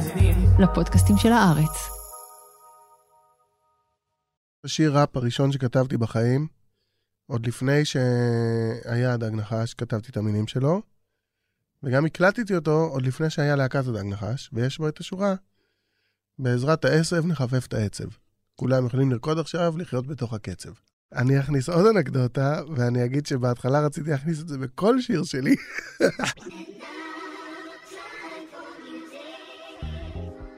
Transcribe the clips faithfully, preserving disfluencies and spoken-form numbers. מאזינים לפודקאסטים של הארץ. השיר ראפ הראשון שכתבתי בחיים, עוד לפני שהיה הדג נחש, כתבתי את המינים שלו, וגם הקלטתי אותו עוד לפני שהיה להקת הדג נחש, ויש בו את השורה, בעזרת העשב נחפף את העצב. כולם יכולים לרקוד עכשיו, לחיות בתוך הקצב. אני אכניס עוד אנקדוטה, ואני אגיד שבהתחלה רציתי להכניס את זה בכל שיר שלי.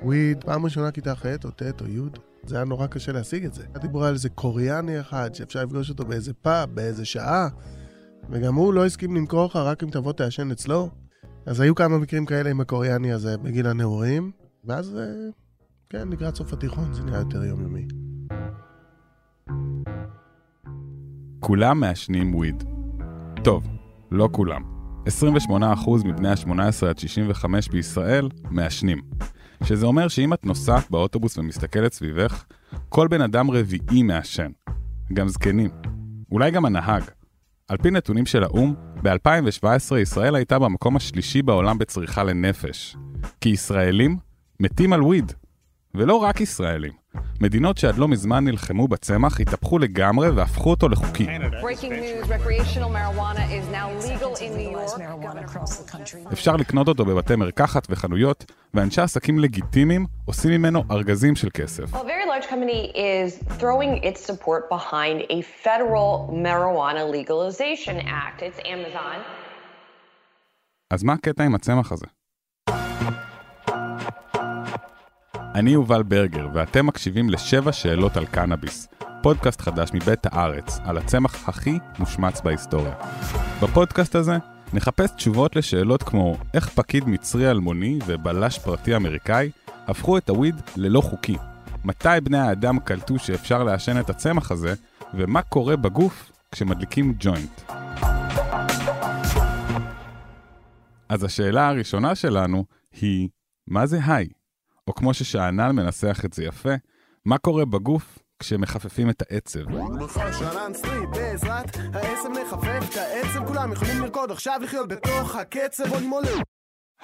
וויד, פעם ראשונה כיתה ח' או ט' או י', זה היה נורא קשה להשיג את זה. דיברה על איזה קוריאני אחד, שאפשר לפגוש אותו באיזה פאב, באיזה שעה, וגם הוא לא הסכים למכור לך רק אם תבוא תעשן אצלו. אז היו כמה מקרים כאלה עם הקוריאני הזה בגיל הנעורים, ואז, כן, לקראת סוף התיכון זה נהיה יותר יומיומי. כולם מעשנים וויד. טוב, לא כולם. עשרים ושמונה אחוז מבני ה-שמונה עשרה עד שישים וחמש בישראל מעשנים. שזה אומר שאם את נוסעת באוטובוס ומסתכלת סביבך, כל בן אדם רביעי מעשן. גם זקנים. אולי גם הנהג. על פי נתונים של האום, ב-אלפיים שבע עשרה ישראל הייתה במקום השלישי בעולם בצריכה לנפש. כי ישראלים מתים על וויד. ולא רק ישראלים. מדינות שעד לא מזמן נלחמו בצמח, התהפכו לגמרי והפכו אותו לחוקי. אפשר לקנות אותו בבתי מרקחת וחנויות, ואנשי עסקים לגיטימיים עושים ממנו ארגזים של כסף. אז מה הקטע עם הצמח הזה? אני אובל ברגר, ואתם מקשיבים לשבע שאלות על קנאביס, פודקאסט חדש מבית הארץ, על הצמח הכי מושמץ בהיסטוריה. בפודקאסט הזה נחפש תשובות לשאלות כמו איך פקיד מצרי אלמוני ובלש פרטי אמריקאי הפכו את הוויד ללא חוקי, מתי בני האדם קלטו שאפשר לעשן את הצמח הזה, ומה קורה בגוף כשמדליקים ג'וינט. אז השאלה הראשונה שלנו היא, מה זה היי? או כמו ששענן מנסח את זה יפה, מה קורה בגוף כשמחפפים את העצב? שענן סטריט, בעזרת העצב נחפף את העצב, כולם יכולים לרקוד עכשיו לחיות בתוך הקצב או למולו.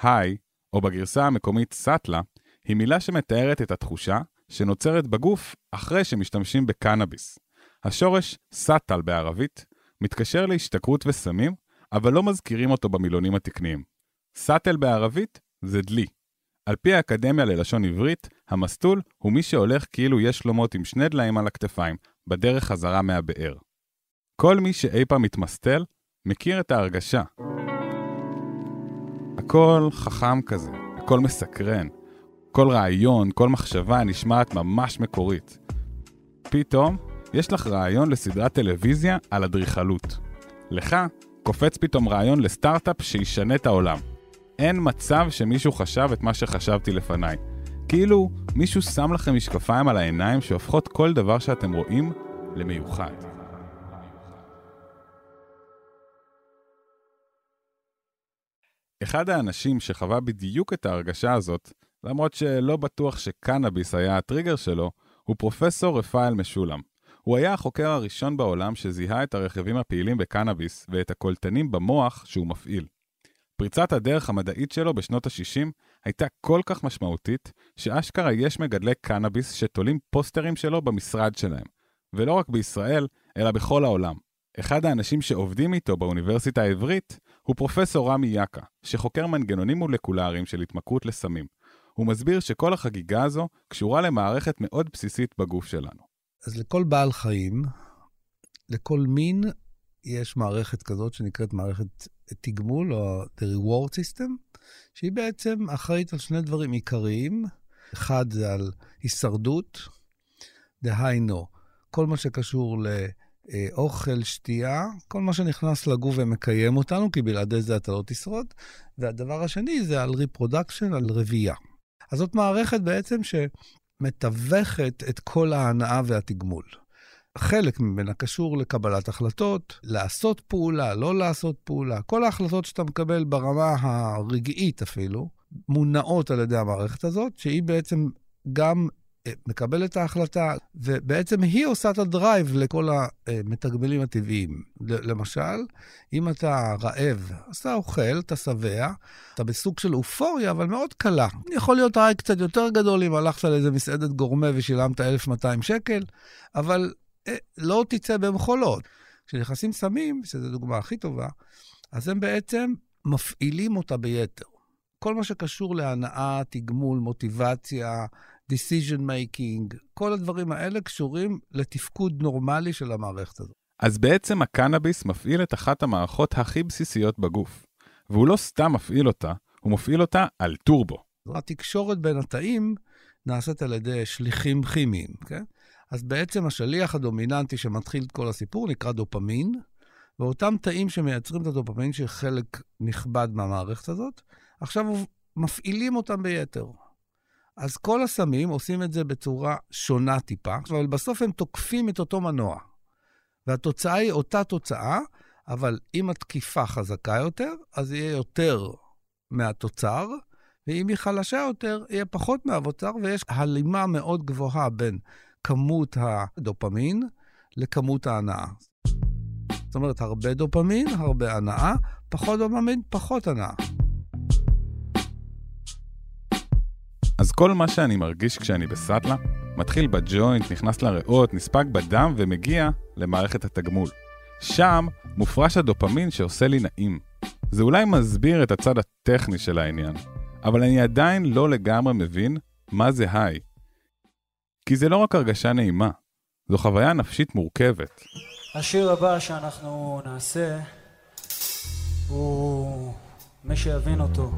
היי, או בגרסה המקומית סטלה, היא מילה שמתארת את התחושה שנוצרת בגוף אחרי שמשתמשים בקנאביס. השורש סטל בערבית מתקשר להשתכרות וסמים, אבל לא מזכירים אותו במילונים התקניים. סטל בערבית זה דלי. על פי האקדמיה ללשון עברית, המסטול הוא מי שהולך כאילו יש לו מות עם שני דליים על הכתפיים, בדרך חזרה מהבאר. כל מי שאי פעם מתמסטל, מכיר את ההרגשה. הכל חכם כזה, הכל מסקרן. כל רעיון, כל מחשבה נשמעת ממש מקורית. פתאום, יש לך רעיון לסדרת טלוויזיה על אדריכלות. לך, קופץ פתאום רעיון לסטארט-אפ שישנה את העולם. אין מצב שמישהו חשב את מה שחשבתי לפניי. כאילו, מישהו שם לכם משקפיים על העיניים שהופכות כל דבר שאתם רואים למיוחד. אחד האנשים שחווה בדיוק את ההרגשה הזאת, למרות שלא בטוח שקנאביס היה הטריגר שלו, הוא פרופסור רפאל משולם. הוא היה החוקר הראשון בעולם שזיהה את הרכיבים הפעילים בקנאביס ואת הקולטנים במוח שהוא מפעיל. פריצת הדרך המדעית שלו בשנות ה-שישים הייתה כל כך משמעותית, שאשכרה יש מגדלי קנאביס שתולים פוסטרים שלו במשרד שלהם. ולא רק בישראל, אלא בכל העולם. אחד האנשים שעובדים איתו באוניברסיטה העברית הוא פרופסור רמי יקה, שחוקר מנגנונים מולקולריים של התמכרות לסמים. הוא מסביר שכל החגיגה הזו קשורה למערכת מאוד בסיסית בגוף שלנו. אז לכל בעל חיים, לכל מין, יש מערכת כזאת שנקראת מערכת תגמול, או the reward system, שהיא בעצם אחראית על שני דברים עיקריים. אחד זה על הישרדות, דהיינו, כל מה שקשור לאוכל, שתייה, כל מה שנכנס לגוף ומקיים אותנו, כי בלעדי זה אתה לא תשרוד. והדבר השני זה על reproduction, על רבייה. אז זאת מערכת בעצם שמתווכת את כל ההנאה והתגמול. חלק ממנה קשור לקבלת החלטות, לעשות פעולה, לא לעשות פעולה. כל ההחלטות שאתה מקבל ברמה הרגעית אפילו, מונעות על ידי המערכת הזאת, שהיא בעצם גם מקבלת ההחלטה, ובעצם היא עושה את הדרייב לכל המתגמלים הטבעיים. למשל, אם אתה רעב, אז אתה אוכל, אתה שבע, אתה בסוג של אופוריה, אבל מאוד קלה. יכול להיות רעי קצת יותר גדול אם הלכת לאיזה מסעדת גורמה ושילמת אלף מאתיים שקל, אבל לא תצא במחולות. כשנכנסים סמים, שזו דוגמה הכי טובה, אז הם בעצם מפעילים אותה ביתר. כל מה שקשור להנאה, תגמול, מוטיבציה, decision making, כל הדברים האלה קשורים לתפקוד נורמלי של המערכת הזאת. אז בעצם הקנאביס מפעיל את אחת המערכות הכי בסיסיות בגוף, והוא לא סתם מפעיל אותה, הוא מפעיל אותה על טורבו. התקשורת בין התאים נעשית על ידי שליחים כימיים, כן? אז בעצם השליח הדומיננטי שמתחיל את כל הסיפור נקרא דופמין, ואותם תאים שמייצרים את הדופמין, שחלק נכבד מהמערכת הזאת, עכשיו מפעילים אותם ביתר. אז כל הסמים עושים את זה בצורה שונה טיפה, אבל בסוף הם תוקפים את אותו מנוע. והתוצאה היא אותה תוצאה, אבל אם התקיפה חזקה יותר, אז יהיה יותר מהתוצר, ואם היא חלשה יותר, יהיה פחות מהתוצר, ויש הלימה מאוד גבוהה בין כמות הדופמין לכמות ההנאה. זאת אומרת, הרבה דופמין, הרבה הנאה, פחות דופמין, פחות הנאה. אז כל מה שאני מרגיש כשאני בסטלה, מתחיל בג'וינט, נכנס לריאות, נספק בדם ומגיע למערכת התגמול. שם מופרש הדופמין שעושה לי נעים. זה אולי מסביר את הצד הטכני של העניין, אבל אני עדיין לא לגמרי מבין מה זה היי. כי זה לא רק הרגשה נעימה, זו חוויה נפשית מורכבת. השיר הבא שאנחנו נעשה הוא מי שיבין אותו,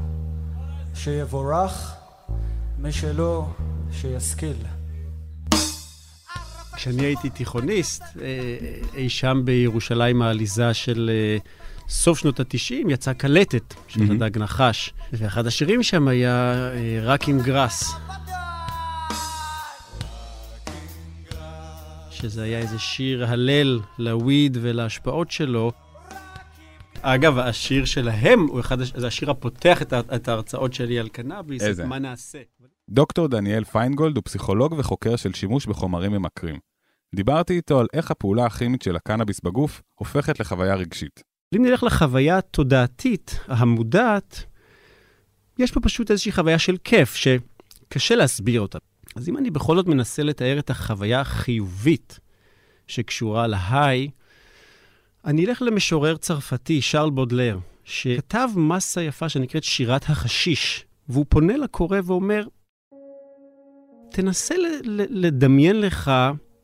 שיבורך, מי שלא, שיסכיל. כשאני הייתי תיכוניסט, אי שם בירושלים העליזה של סוף שנות ה-תשעים יצאה קלטת של mm-hmm. הדג נחש, ואחד השירים שם היה רק עם גרס. שזה היה איזה שיר הלל לוויד ולהשפעות שלו. אגב, השיר שלהם הוא אחד, זה השיר הפותח את, את ההרצאות שלי על קנאביס, איזה? מה נעשה? דוקטור דניאל פיינגולד הוא פסיכולוג וחוקר של שימוש בחומרים ממכרים. דיברתי איתו על איך הפעולה הכימית של הקנאביס בגוף הופכת לחוויה רגשית. אם נלך לחוויה התודעתית, המודעת, יש פה פשוט איזושהי חוויה של כיף שקשה להסביר אותה. אז אם אני בכל זאת מנסה לתאר את החוויה החיובית שקשורה להיי, אני אלך למשורר צרפתי, שרל בודלר, שכתב מסה יפה שנקראת שירת החשיש, והוא פונה לקורא ואומר, תנסה לדמיין לך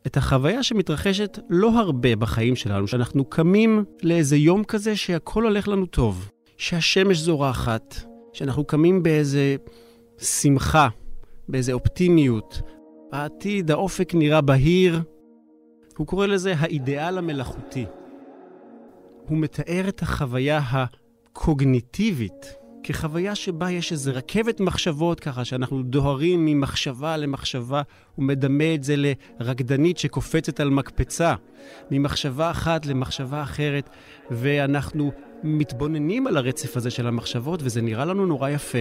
את החוויה שמתרחשת לא הרבה בחיים שלנו, שאנחנו קמים לאיזה יום כזה שהכל הולך לנו טוב, שהשמש זורחת, שאנחנו קמים באיזה שמחה, באיזה אופטימיות, העתיד, האופק נראה בהיר. הוא קורא לזה האידיאל המלאכותי. הוא מתאר את החוויה הקוגניטיבית כחוויה שבה יש איזו רכבת מחשבות, ככה שאנחנו דוהרים ממחשבה למחשבה. הוא מדמה את זה לרקדנית שקופצת על מקפצה, ממחשבה אחת למחשבה אחרת, ואנחנו מתבוננים על הרצף הזה של המחשבות, וזה נראה לנו נורא יפה.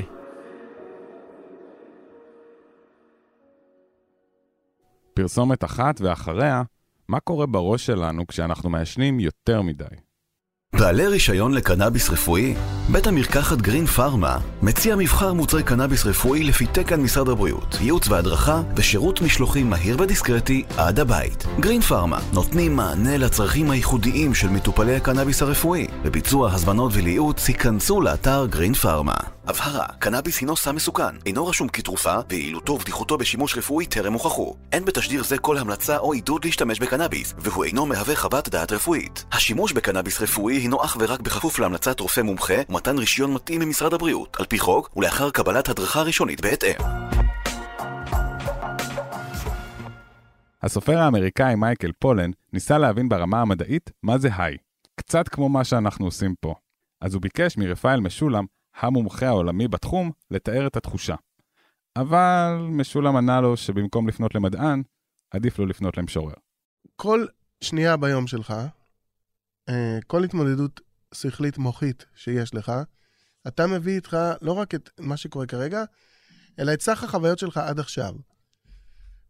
פרסומת אחת ואחריה, מה קורה בראש שלנו כשאנחנו מעשנים יותר מדי? בעלי רישיון לקנאביס רפואי, בית המרקחת גרין פארמה מציע מבחר מוצרי קנאביס רפואי לפי תקן משרד הבריאות, ייעוץ והדרכה ושירות משלוחים מהיר ודיסקרטי עד הבית. גרין פארמה נותנים מענה לצרכים הייחודיים של מטופלי הקנאביס הרפואי. בביצוע הזמנות ולייעוץ ייכנסו לאתר גרין פארמה. הבהרה, קנאביס הינו סם מסוכן, אינו רשום כתרופה, ויעילותו ובטיחותו בשימוש רפואי טרם הוכחו. אין בתשדיר זה כל המלצה או עידוד להשתמש בקנאביס, והוא אינו מהווה חוות דעת רפואית. השימוש בקנאביס רפואי הינו אך ורק בכפוף להמלצת רופא מומחה ומתן רישיון מתאים ממשרד הבריאות, על פי חוק ולאחר קבלת הדרכה ראשונית בהתאם. הסופר האמריקאי מייקל פולן ניסה להבין ברמה המדעית מה זה היי, קצת כמו מה שאנחנו עושים פה. אז הוא ביקש מרפאל משולם, המומחה העולמי בתחום, לתאר את התחושה. אבל משולם ענה לו שבמקום לפנות למדען, עדיף לו לפנות למשורר. כל שנייה ביום שלך, כל התמודדות שכלית מוחית שיש לך, אתה מביא איתך לא רק את מה שקורה כרגע, אלא את סך החוויות שלך עד עכשיו.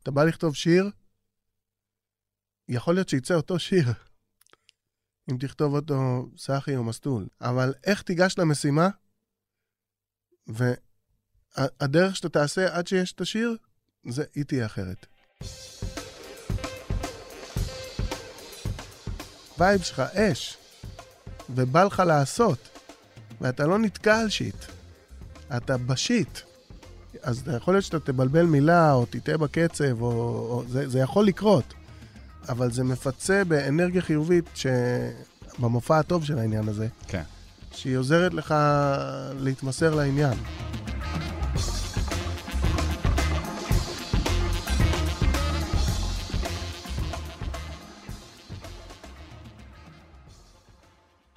אתה בא לכתוב שיר, יכול להיות שיצא אותו שיר, אם תכתוב אותו סחי או מסטול. אבל איך תיגש למשימה, והדרך שאתה תעשה עד שיש את השיר, זה היא תהיה אחרת. וייב שלך אש, ובא לך לעשות, ואתה לא נתקע על שיט, אתה בשיט. אז יכול להיות שאתה תבלבל מילה, או תיטה בקצב, או, או, זה, זה יכול לקרות, אבל זה מפצה באנרגיה חיובית, שבמופע הטוב של העניין הזה, כן. שהיא עוזרת לך להתמסר לעניין.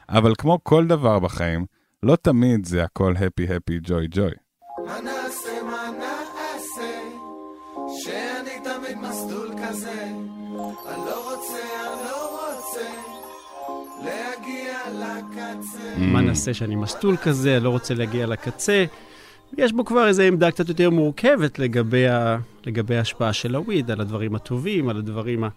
אבל כמו כל דבר בחיים, לא תמיד זה הכל happy happy joy joy. מה נעשה, מה נעשה, שאני תמיד מסלול כזה, אני לא רוצה, אני לא רוצה, להגיע לקצה. מה נעשה שאני מסלול כזה, אני לא רוצה להגיע לקצה, יש בו כבר איזו עמדה קצת יותר מורכבת לגבי, ה... לגבי ההשפעה של הוויד, על הדברים הטובים, על הדברים ה...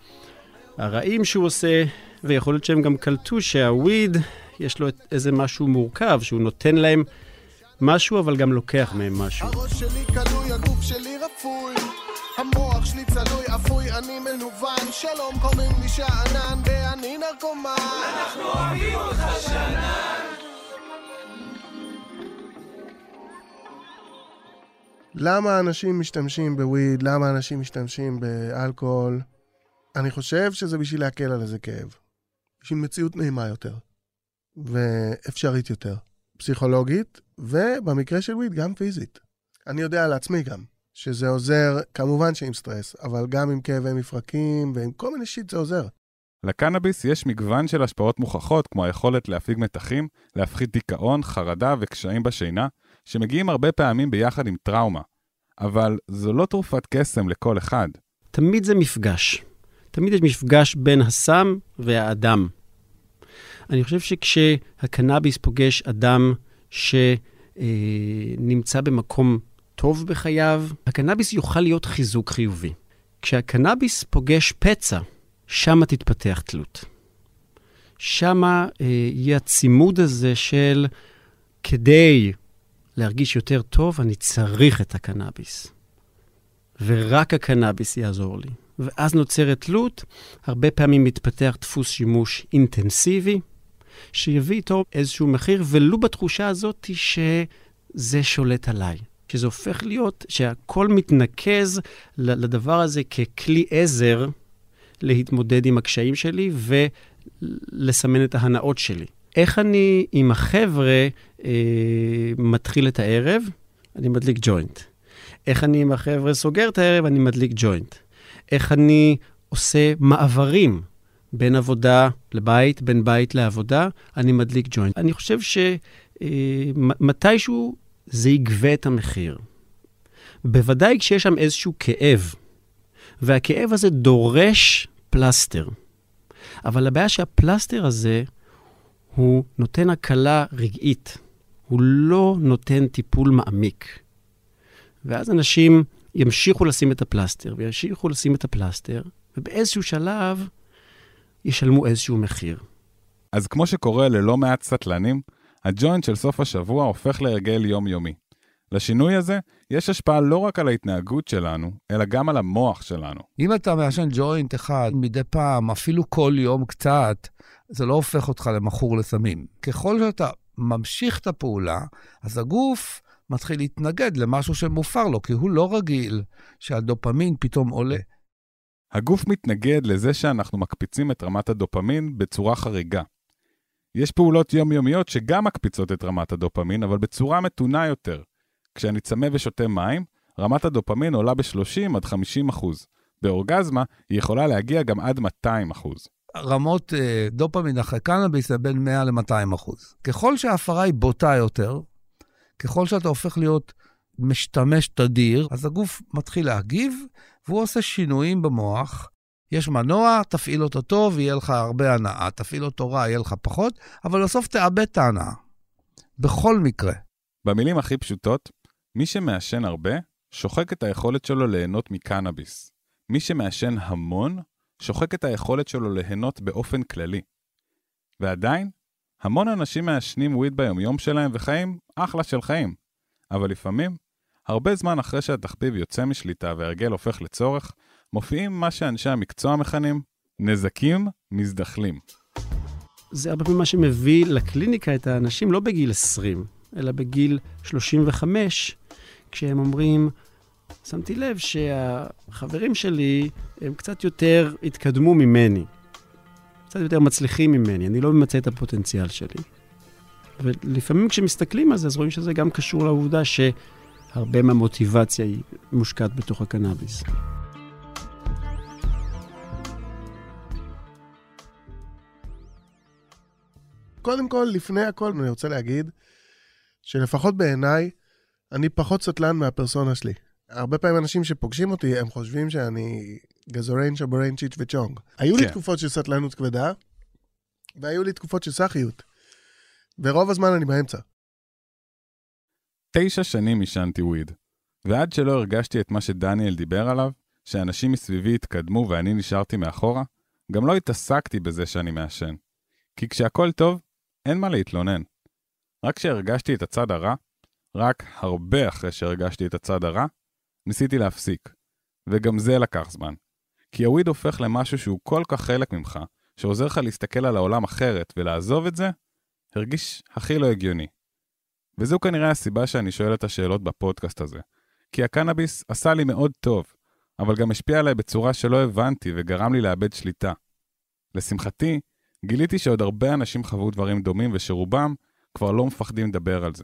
הרעים שהוא עושה, ויכול להיות שהם גם קלטו שהוויד יש לו איזה משהו מורכב, שהוא נותן להם משהו, אבל גם לוקח מהם משהו. הראש שלי קלוי, הגוף שלי רפוי, המוח שלי צלוי, אפוי, אני מלובן, שלום קוראים לי שענן, ואני נרקומן. אנחנו אוהבים אותך שענן. למה אנשים משתמשים בוויד? למה אנשים משתמשים באלכוהול? אני חושב שזה בשביל להקל על איזה כאב. בשביל מציאות נעימה יותר. ואפשרית יותר. פסיכולוגית, ובמקרה של וויד גם פיזית. אני יודע על עצמי גם, שזה עוזר, כמובן שעם סטרס, אבל גם עם כאבי מפרקים, ועם כל מיני שיט זה עוזר. לקנאביס יש מגוון של השפעות מוכחות, כמו היכולת להפיג מתחים, להפחית דיכאון, חרדה וקשיים בשינה, שמגיעים הרבה פעמים ביחד עם טראומה. אבל זו לא תרופת קסם לכל אחד. תמיד זה מפגש. תמיד יש מפגש בין הסם והאדם. אני חושב שכשהקנאביס פוגש אדם שנמצא במקום טוב בחייו, הקנאביס יוכל להיות חיזוק חיובי. כשהקנאביס פוגש פצע, שמה תתפתח תלות. שמה יהיה הצימוד הזה של כדי להרגיש יותר טוב, אני צריך את הקנאביס. ורק הקנאביס יעזור לי. ואז נוצרת תלות, הרבה פעמים מתפתח דפוס שימוש אינטנסיבי, שיביא איתו איזשהו מחיר, ולו בתחושה הזאת שזה שולט עליי. שזה הופך להיות שהכל מתנקז לדבר הזה ככלי עזר להתמודד עם הקשיים שלי ולסמן את ההנאות שלי. איך אני עם החבר'ה אה, מתחיל את הערב? אני מדליק ג'וינט. איך אני עם החבר'ה סוגר את הערב? אני מדליק ג'וינט. איך אני עושה מעברים בין עבודה לבית, בין בית לעבודה, אני מדליק ג'וינט. אני חושב שמתישהו זה יגווה את המחיר. בוודאי כשיש שם איזשהו כאב, והכאב הזה דורש פלסטר. אבל הבעיה שהפלסטר הזה, הוא נותן הקלה רגעית. הוא לא נותן טיפול מעמיק. ואז אנשים ימשיכו לשים את הפלסטר, וימשיכו לשים את הפלסטר, ובאיזשהו שלב ישלמו איזשהו מחיר. אז כמו שקורה ללא מעט סטלנים, הג'וינט של סוף השבוע הופך לרגל יומיומי. לשינוי הזה יש השפעה לא רק על ההתנהגות שלנו, אלא גם על המוח שלנו. אם אתה מעשן ג'וינט אחד מדי פעם, אפילו כל יום קצת, זה לא הופך אותך למכור לסמים. ככל שאתה ממשיך את הפעולה, אז הגוף מתחיל להתנגד למשהו שמופר לו, כי הוא לא רגיל שהדופמין פתאום עולה. הגוף מתנגד לזה שאנחנו מקפיצים את רמת הדופמין בצורה חריגה. יש פעולות יומיומיות שגם מקפיצות את רמת הדופמין, אבל בצורה מתונה יותר. כשאני צמא ושותה מים, רמת הדופמין עולה ב-שלושים עד חמישים אחוז. באורגזמה היא יכולה להגיע גם עד מאתיים אחוז. רמות דופמין אחרי קנאביס זה בין מאה ל-מאתיים אחוז. ככל שההפרה היא בוטה יותר, ככל שאתה הופך להיות משתמש תדיר, אז הגוף מתחיל להגיב, והוא עושה שינויים במוח. יש מנוע, תפעיל אותו טוב, יהיה לך הרבה הנאה. תפעיל אותו רע, יהיה לך פחות, אבל בסוף תאבד את ההנאה. בכל מקרה. במילים הכי פשוטות, מי שמעשן הרבה, שוחק את היכולת שלו ליהנות מקנאביס. מי שמאשן המון, שוחק את היכולת שלו ליהנות באופן כללי. ועדיין, המון אנשים מאשנים וויד ביומיום שלהם וחיים אחלה של חיים. אבל לפעמים, הרבה זמן אחרי שהתחביב יוצא משליטה והרגל הופך לצורך, מופיעים מה שאנשי המקצוע מכנים, נזקים מזדחלים. זה הרבה פעמים מה שמביא לקליניקה את האנשים לא בגיל עשרים, אלא בגיל שלושים וחמש, כשהם אומרים, שמתי לב שהחברים שלי הם קצת יותר התקדמו ממני, קצת יותר מצליחים ממני, אני לא ממצא את הפוטנציאל שלי. ולפעמים כשמסתכלים על זה, אז רואים שזה גם קשור לעובדה שהרבה מהמוטיבציה היא מושקעת בתוך הקנאביס. קודם כל, לפני הכל, אני רוצה להגיד שלפחות בעיניי, אני פחות סטלן מהפרסונה שלי. הרבה פעמים אנשים שפוגשים אותי, הם חושבים שאני גזורן, שברן, צ'יץ' וצ'ונג. היו לי תקופות של סטלנות כבדה, והיו לי תקופות של סחיות. ורוב הזמן אני באמצע. תשע שנים עישנתי וויד, ועד שלא הרגשתי את מה שדניאל דיבר עליו, שאנשים מסביבי התקדמו ואני נשארתי מאחורה, גם לא התעסקתי בזה שאני מאשן. כי כשהכל טוב, אין מה להתלונן. רק כשהרגשתי את הצד הרע, רק הרבה אחרי שהרגשתי את הצד הרע, ניסיתי להפסיק. וגם זה לקח זמן. כי הוויד הופך למשהו שהוא כל כך חלק ממך, שעוזר לך להסתכל על העולם אחרת ולעזוב את זה, הרגיש הכי לא הגיוני. וזו כנראה הסיבה שאני שואל את השאלות בפודקאסט הזה. כי הקנאביס עשה לי מאוד טוב, אבל גם השפיע עליי בצורה שלא הבנתי וגרם לי לאבד שליטה. לשמחתי, גיליתי שעוד הרבה אנשים חוו דברים דומים ושרובם כבר לא מפחדים לדבר על זה.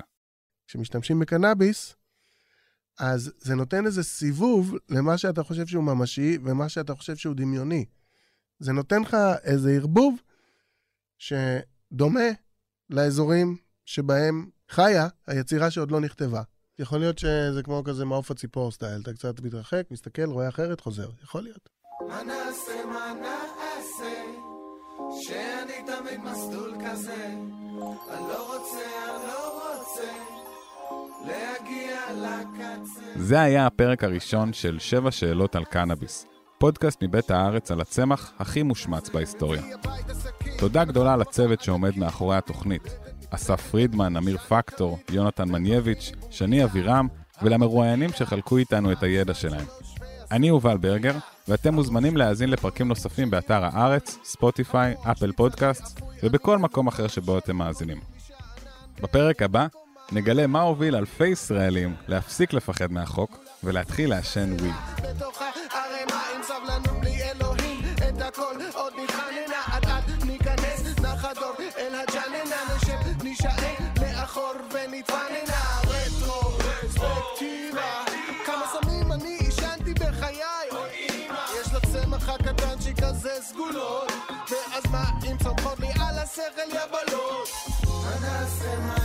כשמשתמשים בקנאביס, אז זה נותן איזה סיבוב למה שאתה חושב שהוא ממשי ומה שאתה חושב שהוא דמיוני. זה נותן לך איזה ערבוב שדומה לאזורים שבהם חיה היצירה שעוד לא נכתבה. יכול להיות שזה כמו כזה מעוף הציפור סטייל, אתה קצת מתרחק, מסתכל, רואה אחרת, חוזר. יכול להיות. מה נעשה, מה נעשה, שאני תמיד מסלול כזה, אני לא רוצה, אני לא רוצה. זה היה הפרק הראשון של שבע שאלות על קנאביס, פודקאסט מבית הארץ על הצמח הכי מושמץ בהיסטוריה. תודה גדולה לצוות שעומד מאחורי התוכנית, אסף פרידמן, אמיר פקטור, יונתן מניאביץ', שני אבירם, ולמרואיינים שחלקו איתנו את הידע שלהם. אני אובל ברגר, ואתם מוזמנים להאזין לפרקים נוספים באתר הארץ, ספוטיפיי, אפל פודקאסט, ובכל מקום אחר שבו אתם מאזינים. בפרק הבא, נגלה מה הוביל אלפי ישראלים להפסיק לפחד מהחוק ולהתחיל לעשן וויד. בתוך הערמה עם סבלנו בלי אלוהים את הכל עוד נכננה עד עד ניכנס נחדור אל הג'ננה נשב נשאר לאחור ונתפננה רטרו רספקטיבה כמה סמים אני עישנתי בחיי יש לצמח הקטן שכזה סגולות ואז מה אם צומחות לי על השכל יבלות מה נעשה מה